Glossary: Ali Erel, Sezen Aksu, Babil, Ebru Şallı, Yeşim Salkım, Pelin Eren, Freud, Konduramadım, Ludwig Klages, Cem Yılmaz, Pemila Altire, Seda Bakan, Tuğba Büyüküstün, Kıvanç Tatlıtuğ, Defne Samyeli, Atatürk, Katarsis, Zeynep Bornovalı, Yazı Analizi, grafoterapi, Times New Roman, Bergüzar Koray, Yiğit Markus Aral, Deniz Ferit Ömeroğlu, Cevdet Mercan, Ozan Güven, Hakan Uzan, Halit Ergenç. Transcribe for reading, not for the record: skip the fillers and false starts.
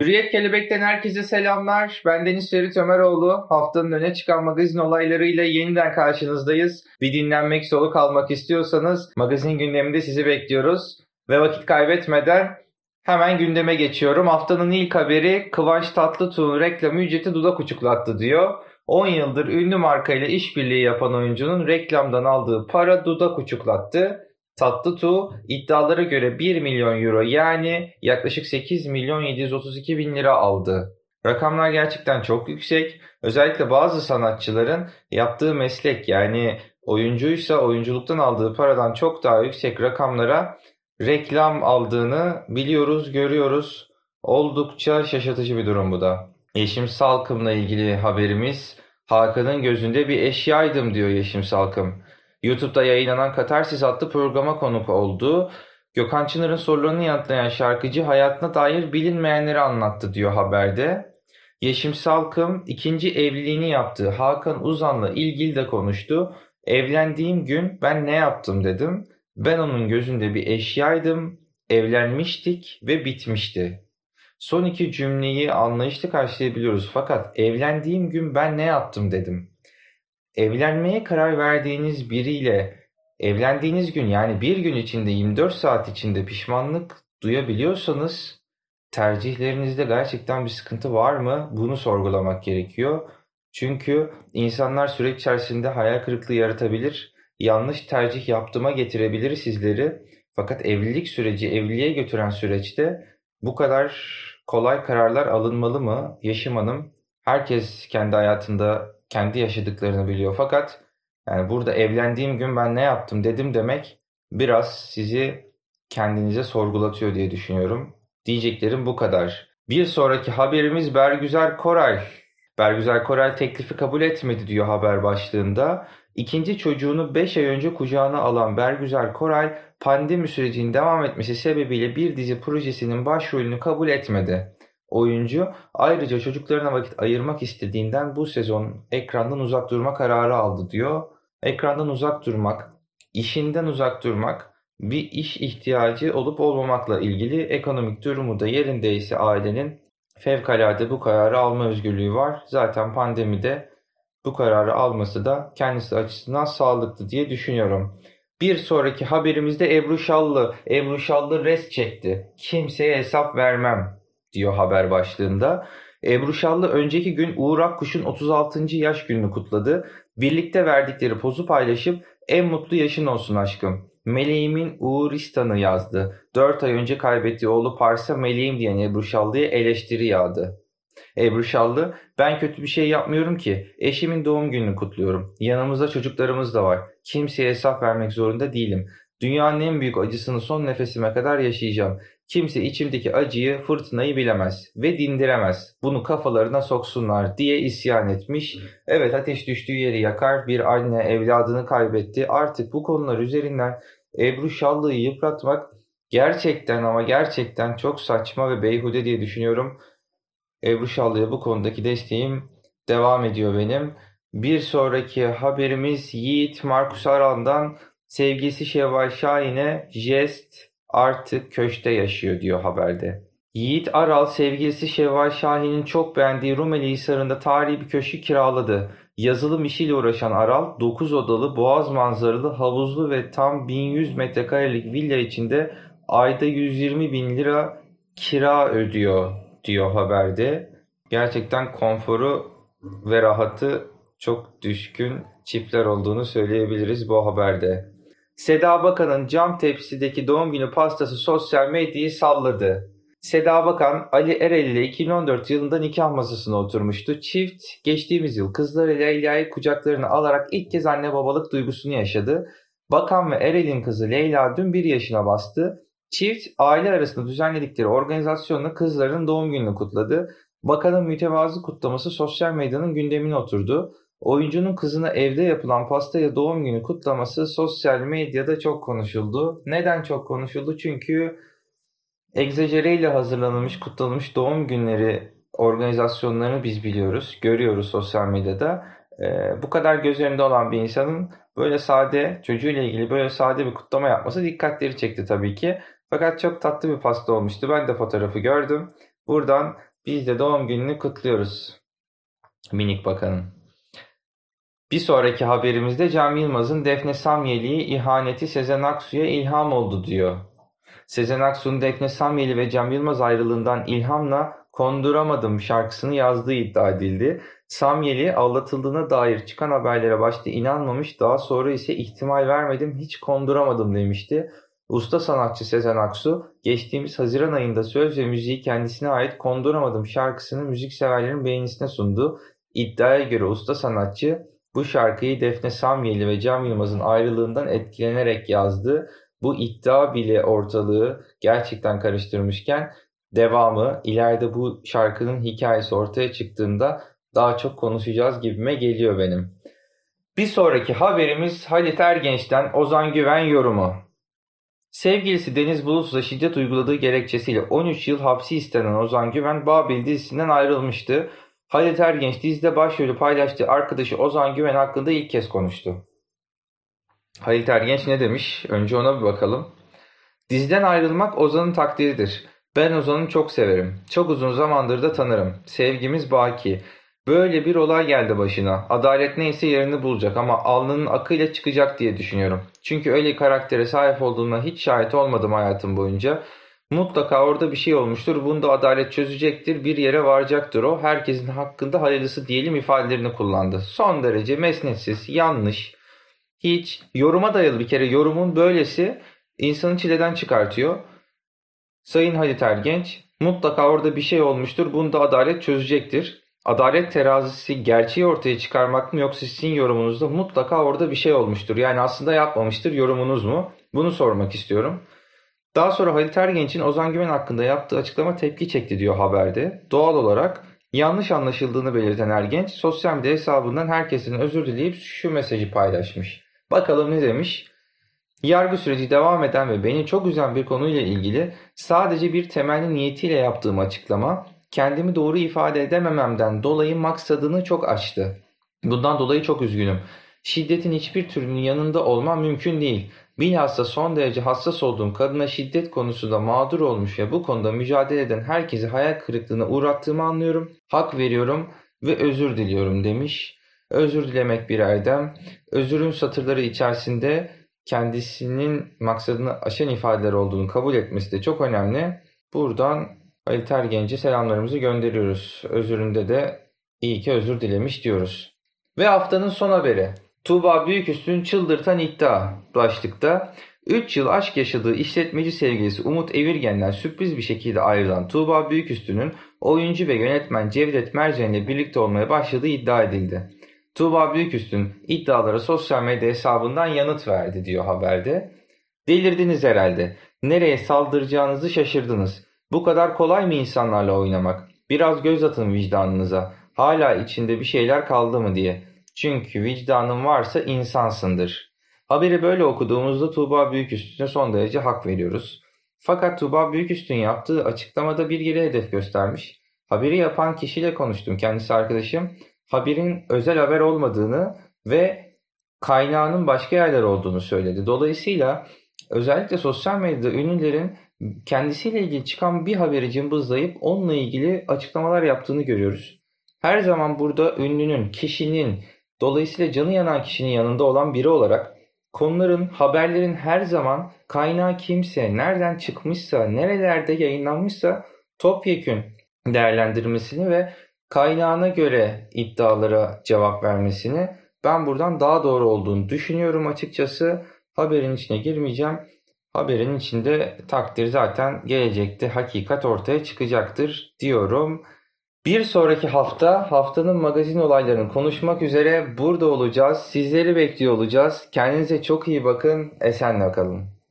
Hürriyet Kelebek'ten herkese selamlar. Ben Deniz Ferit Ömeroğlu. Haftanın öne çıkan magazin olaylarıyla yeniden karşınızdayız. Bir dinlenmek, soluk almak istiyorsanız magazin gündeminde sizi bekliyoruz. Ve vakit kaybetmeden hemen gündeme geçiyorum. Haftanın ilk haberi Kıvanç Tatlıtuğ'un reklam ücreti dudak uçuklattı diyor. 10 yıldır ünlü markayla işbirliği yapan oyuncunun reklamdan aldığı para dudak uçuklattı. Tatlıtuğ iddialara göre 1 milyon euro yani yaklaşık 8 milyon 732 bin lira aldı. Rakamlar gerçekten çok yüksek. Özellikle bazı sanatçıların yaptığı meslek yani oyuncuysa oyunculuktan aldığı paradan çok daha yüksek rakamlara reklam aldığını biliyoruz, görüyoruz. Oldukça şaşırtıcı bir durum bu da. Yeşim Salkım'la ilgili haberimiz Hakan'ın gözünde bir eşyaydım diyor Yeşim Salkım. YouTube'da yayınlanan Katarsis adlı programa konuk oldu. Gökhan Çınar'ın sorularını yanıtlayan şarkıcı hayatına dair bilinmeyenleri anlattı diyor haberde. Yeşim Salkım ikinci evliliğini yaptığı Hakan Uzan'la ilgili de konuştu. Evlendiğim gün ben ne yaptım dedim. Ben onun gözünde bir eşyaydım. Evlenmiştik ve bitmişti. Son iki cümleyi anlayışlı karşılayabiliyoruz. Fakat evlendiğim gün ben ne yaptım dedim. Evlenmeye karar verdiğiniz biriyle evlendiğiniz gün yani bir gün içinde 24 saat içinde pişmanlık duyabiliyorsanız tercihlerinizde gerçekten bir sıkıntı var mı? Bunu sorgulamak gerekiyor. Çünkü insanlar süreç içerisinde hayal kırıklığı yaratabilir, yanlış tercih yaptığıma getirebilir sizleri. Fakat evlilik süreci, evliliğe götüren süreçte bu kadar kolay kararlar alınmalı mı? Yeşim Hanım, herkes kendi hayatında kendi yaşadıklarını biliyor fakat yani burada evlendiğim gün ben ne yaptım dedim demek biraz sizi kendinize sorgulatıyor diye düşünüyorum. Diyeceklerim bu kadar. Bir sonraki haberimiz Bergüzar Koray. Bergüzar Koray teklifi kabul etmedi diyor haber başlığında. İkinci çocuğunu 5 ay önce kucağına alan Bergüzar Koray pandemi sürecinin devam etmesi sebebiyle bir dizi projesinin başrolünü kabul etmedi. Oyuncu ayrıca çocuklarına vakit ayırmak istediğinden bu sezon ekrandan uzak durma kararı aldı diyor. Ekrandan uzak durmak, işinden uzak durmak bir iş ihtiyacı olup olmamakla ilgili ekonomik durumu da yerindeyse ailenin fevkalade bu kararı alma özgürlüğü var. Zaten pandemide bu kararı alması da kendisi açısından sağlıklı diye düşünüyorum. Bir sonraki haberimizde Ebru Şallı. Ebru Şallı rest çekti. Kimseye hesap vermem diyor haber başlığında. Ebru Şallı önceki gün Uğur Akkuş'un 36. yaş gününü kutladı. Birlikte verdikleri pozu paylaşıp en mutlu yaşın olsun aşkım. Meleğimin Uğuristan'ı yazdı. 4 ay önce kaybettiği oğlu Pars'a meleğim diyen Ebru Şallı'ya eleştiri yağdı. Ebru Şallı ben kötü bir şey yapmıyorum ki. Eşimin doğum gününü kutluyorum. Yanımızda çocuklarımız da var. Kimseye hesap vermek zorunda değilim. Dünyanın en büyük acısını son nefesime kadar yaşayacağım. Kimse içimdeki acıyı, fırtınayı bilemez ve dindiremez. Bunu kafalarına soksunlar diye isyan etmiş. Evet, ateş düştüğü yeri yakar. Bir anne evladını kaybetti. Artık bu konular üzerinden Ebru Şallı'yı yıpratmak gerçekten ama gerçekten çok saçma ve beyhude diye düşünüyorum. Ebru Şallı'ya bu konudaki desteğim devam ediyor benim. Bir sonraki haberimiz Yiğit Markus Aral'dan sevgilisi Şevval Şahin'e jest artık köşkte yaşıyor diyor haberde. Yiğit Aral sevgilisi Şevval Şahin'in çok beğendiği Rumeli Hisarı'nda tarihi bir köşkü kiraladı. Yazılım işiyle uğraşan Aral 9 odalı, boğaz manzaralı, havuzlu ve tam 1100 metrekarelik villa içinde ayda 120 bin lira kira ödüyor diyor haberde. Gerçekten konforu ve rahatı çok düşkün çiftler olduğunu söyleyebiliriz bu haberde. Seda Bakan'ın cam tepsideki doğum günü pastası sosyal medyayı salladı. Seda Bakan, Ali Erel ile 2014 yılında nikah masasına oturmuştu. Çift, geçtiğimiz yıl kızları Leyla'yı kucaklarına alarak ilk kez anne babalık duygusunu yaşadı. Bakan ve Erel'in kızı Leyla dün 1 yaşına bastı. Çift, aile arasında düzenledikleri organizasyonla kızlarının doğum gününü kutladı. Bakan'ın mütevazı kutlaması sosyal medyanın gündemine oturdu. Oyuncunun kızına evde yapılan pastayla doğum günü kutlaması sosyal medyada çok konuşuldu. Neden çok konuşuldu? Çünkü egzajereyle hazırlanılmış, kutlanılmış doğum günleri organizasyonlarını biz biliyoruz, görüyoruz sosyal medyada. Bu kadar göz önünde olan bir insanın böyle sade, çocuğuyla ilgili böyle sade bir kutlama yapması dikkatleri çekti tabii ki. Fakat çok tatlı bir pasta olmuştu. Ben de fotoğrafı gördüm. Buradan biz de doğum gününü kutluyoruz minik bakanın. Bir sonraki haberimizde Cem Yılmaz'ın Defne Samyeli'yi ihaneti Sezen Aksu'ya ilham oldu diyor. Sezen Aksu'nun Defne Samyeli ve Cem Yılmaz ayrılığından ilhamla Konduramadım şarkısını yazdığı iddia edildi. Samyeli aldatıldığına dair çıkan haberlere başta inanmamış, daha sonra ise ihtimal vermedim, hiç konduramadım demişti. Usta sanatçı Sezen Aksu geçtiğimiz Haziran ayında söz ve müziği kendisine ait Konduramadım şarkısını müzikseverlerin beğenisine sundu. İddiaya göre usta sanatçı bu şarkıyı Defne Samyeli ve Cem Yılmaz'ın ayrılığından etkilenerek yazdı. Bu iddia bile ortalığı gerçekten karıştırmışken devamı, ileride bu şarkının hikayesi ortaya çıktığında daha çok konuşacağız gibime geliyor benim. Bir sonraki haberimiz Halit Ergenç'ten Ozan Güven yorumu. Sevgilisi Deniz Bulut'la şiddet uyguladığı gerekçesiyle 13 yıl hapsi istenen Ozan Güven Babil dizisinden ayrılmıştı. Halit Ergenç dizide başrolü paylaştığı arkadaşı Ozan Güven hakkında ilk kez konuştu. Halit Ergenç ne demiş? Önce ona bir bakalım. Diziden ayrılmak Ozan'ın takdiridir. Ben Ozan'ı çok severim. Çok uzun zamandır da tanırım. Sevgimiz baki. Böyle bir olay geldi başına. Adalet neyse yerini bulacak ama alnının akıyla çıkacak diye düşünüyorum. Çünkü öyle karaktere sahip olduğuna hiç şahit olmadım hayatım boyunca. Mutlaka orada bir şey olmuştur. Bunu da adalet çözecektir. Bir yere varacaktır o. Herkesin hakkında hayırlısı diyelim ifadelerini kullandı. Son derece mesnetsiz, yanlış. Hiç yoruma dayalı, bir kere yorumun böylesi insanı çileden çıkartıyor. Sayın Halit Ergenç, mutlaka orada bir şey olmuştur. Bunu da adalet çözecektir. Adalet terazisi gerçeği ortaya çıkarmak mı, yoksa sizin yorumunuzda mutlaka orada bir şey olmuştur, yani aslında yapmamıştır yorumunuz mu? Bunu sormak istiyorum. Daha sonra Halit Ergenç'in Ozan Güven hakkında yaptığı açıklama tepki çekti diyor haberde. Doğal olarak yanlış anlaşıldığını belirten Ergenç, sosyal medya hesabından herkesin özür dileyip şu mesajı paylaşmış. Bakalım ne demiş? Yargı süreci devam eden ve beni çok üzen bir konuyla ilgili sadece bir temenni niyetiyle yaptığım açıklama, kendimi doğru ifade edemememden dolayı maksadını çok aştı. Bundan dolayı çok üzgünüm. Şiddetin hiçbir türünün yanında olmam mümkün değil. Bilhassa son derece hassas olduğum kadına şiddet konusunda mağdur olmuş ve bu konuda mücadele eden herkesi hayal kırıklığına uğrattığımı anlıyorum. Hak veriyorum ve özür diliyorum demiş. Özür dilemek bir erdem. Özürün satırları içerisinde kendisinin maksadını aşan ifadeler olduğunu kabul etmesi de çok önemli. Buradan Halit Ergenç'e selamlarımızı gönderiyoruz. Özüründe de iyi ki özür dilemiş diyoruz. Ve haftanın son haberi. Tuğba Büyüküstün çıldırtan iddia başlıkta. 3 yıl aşk yaşadığı işletmeci sevgilisi Umut Evirgen'den sürpriz bir şekilde ayrılan Tuğba Büyüküstün'ün oyuncu ve yönetmen Cevdet Mercan ile birlikte olmaya başladığı iddia edildi. Tuğba Büyüküstün iddialara sosyal medya hesabından yanıt verdi diyor haberde. Delirdiniz herhalde. Nereye saldıracağınızı şaşırdınız. Bu kadar kolay mı insanlarla oynamak? Biraz göz atın vicdanınıza. Hala içinde bir şeyler kaldı mı diye. Çünkü vicdanın varsa insansındır. Haberi böyle okuduğumuzda Tuğba Büyüküstün'e son derece hak veriyoruz. Fakat Tuğba Büyüküstün yaptığı açıklamada bir yere hedef göstermiş. Haberi yapan kişiyle konuştum, kendisi arkadaşım. Haberin özel haber olmadığını ve kaynağının başka yerler olduğunu söyledi. Dolayısıyla özellikle sosyal medyada ünlülerin kendisiyle ilgili çıkan bir haberi cımbızlayıp onunla ilgili açıklamalar yaptığını görüyoruz. Her zaman burada ünlünün, kişinin, dolayısıyla canı yanan kişinin yanında olan biri olarak konuların, haberlerin her zaman kaynağı kimse, nereden çıkmışsa, nerelerde yayınlanmışsa topyekün değerlendirmesini ve kaynağına göre iddialara cevap vermesini ben buradan daha doğru olduğunu düşünüyorum açıkçası. Haberin içine girmeyeceğim. Haberin içinde takdir zaten gelecekte, hakikat ortaya çıkacaktır diyorum. Bir sonraki hafta haftanın magazin olaylarını konuşmak üzere burada olacağız. Sizleri bekliyor olacağız. Kendinize çok iyi bakın. Esenle kalın.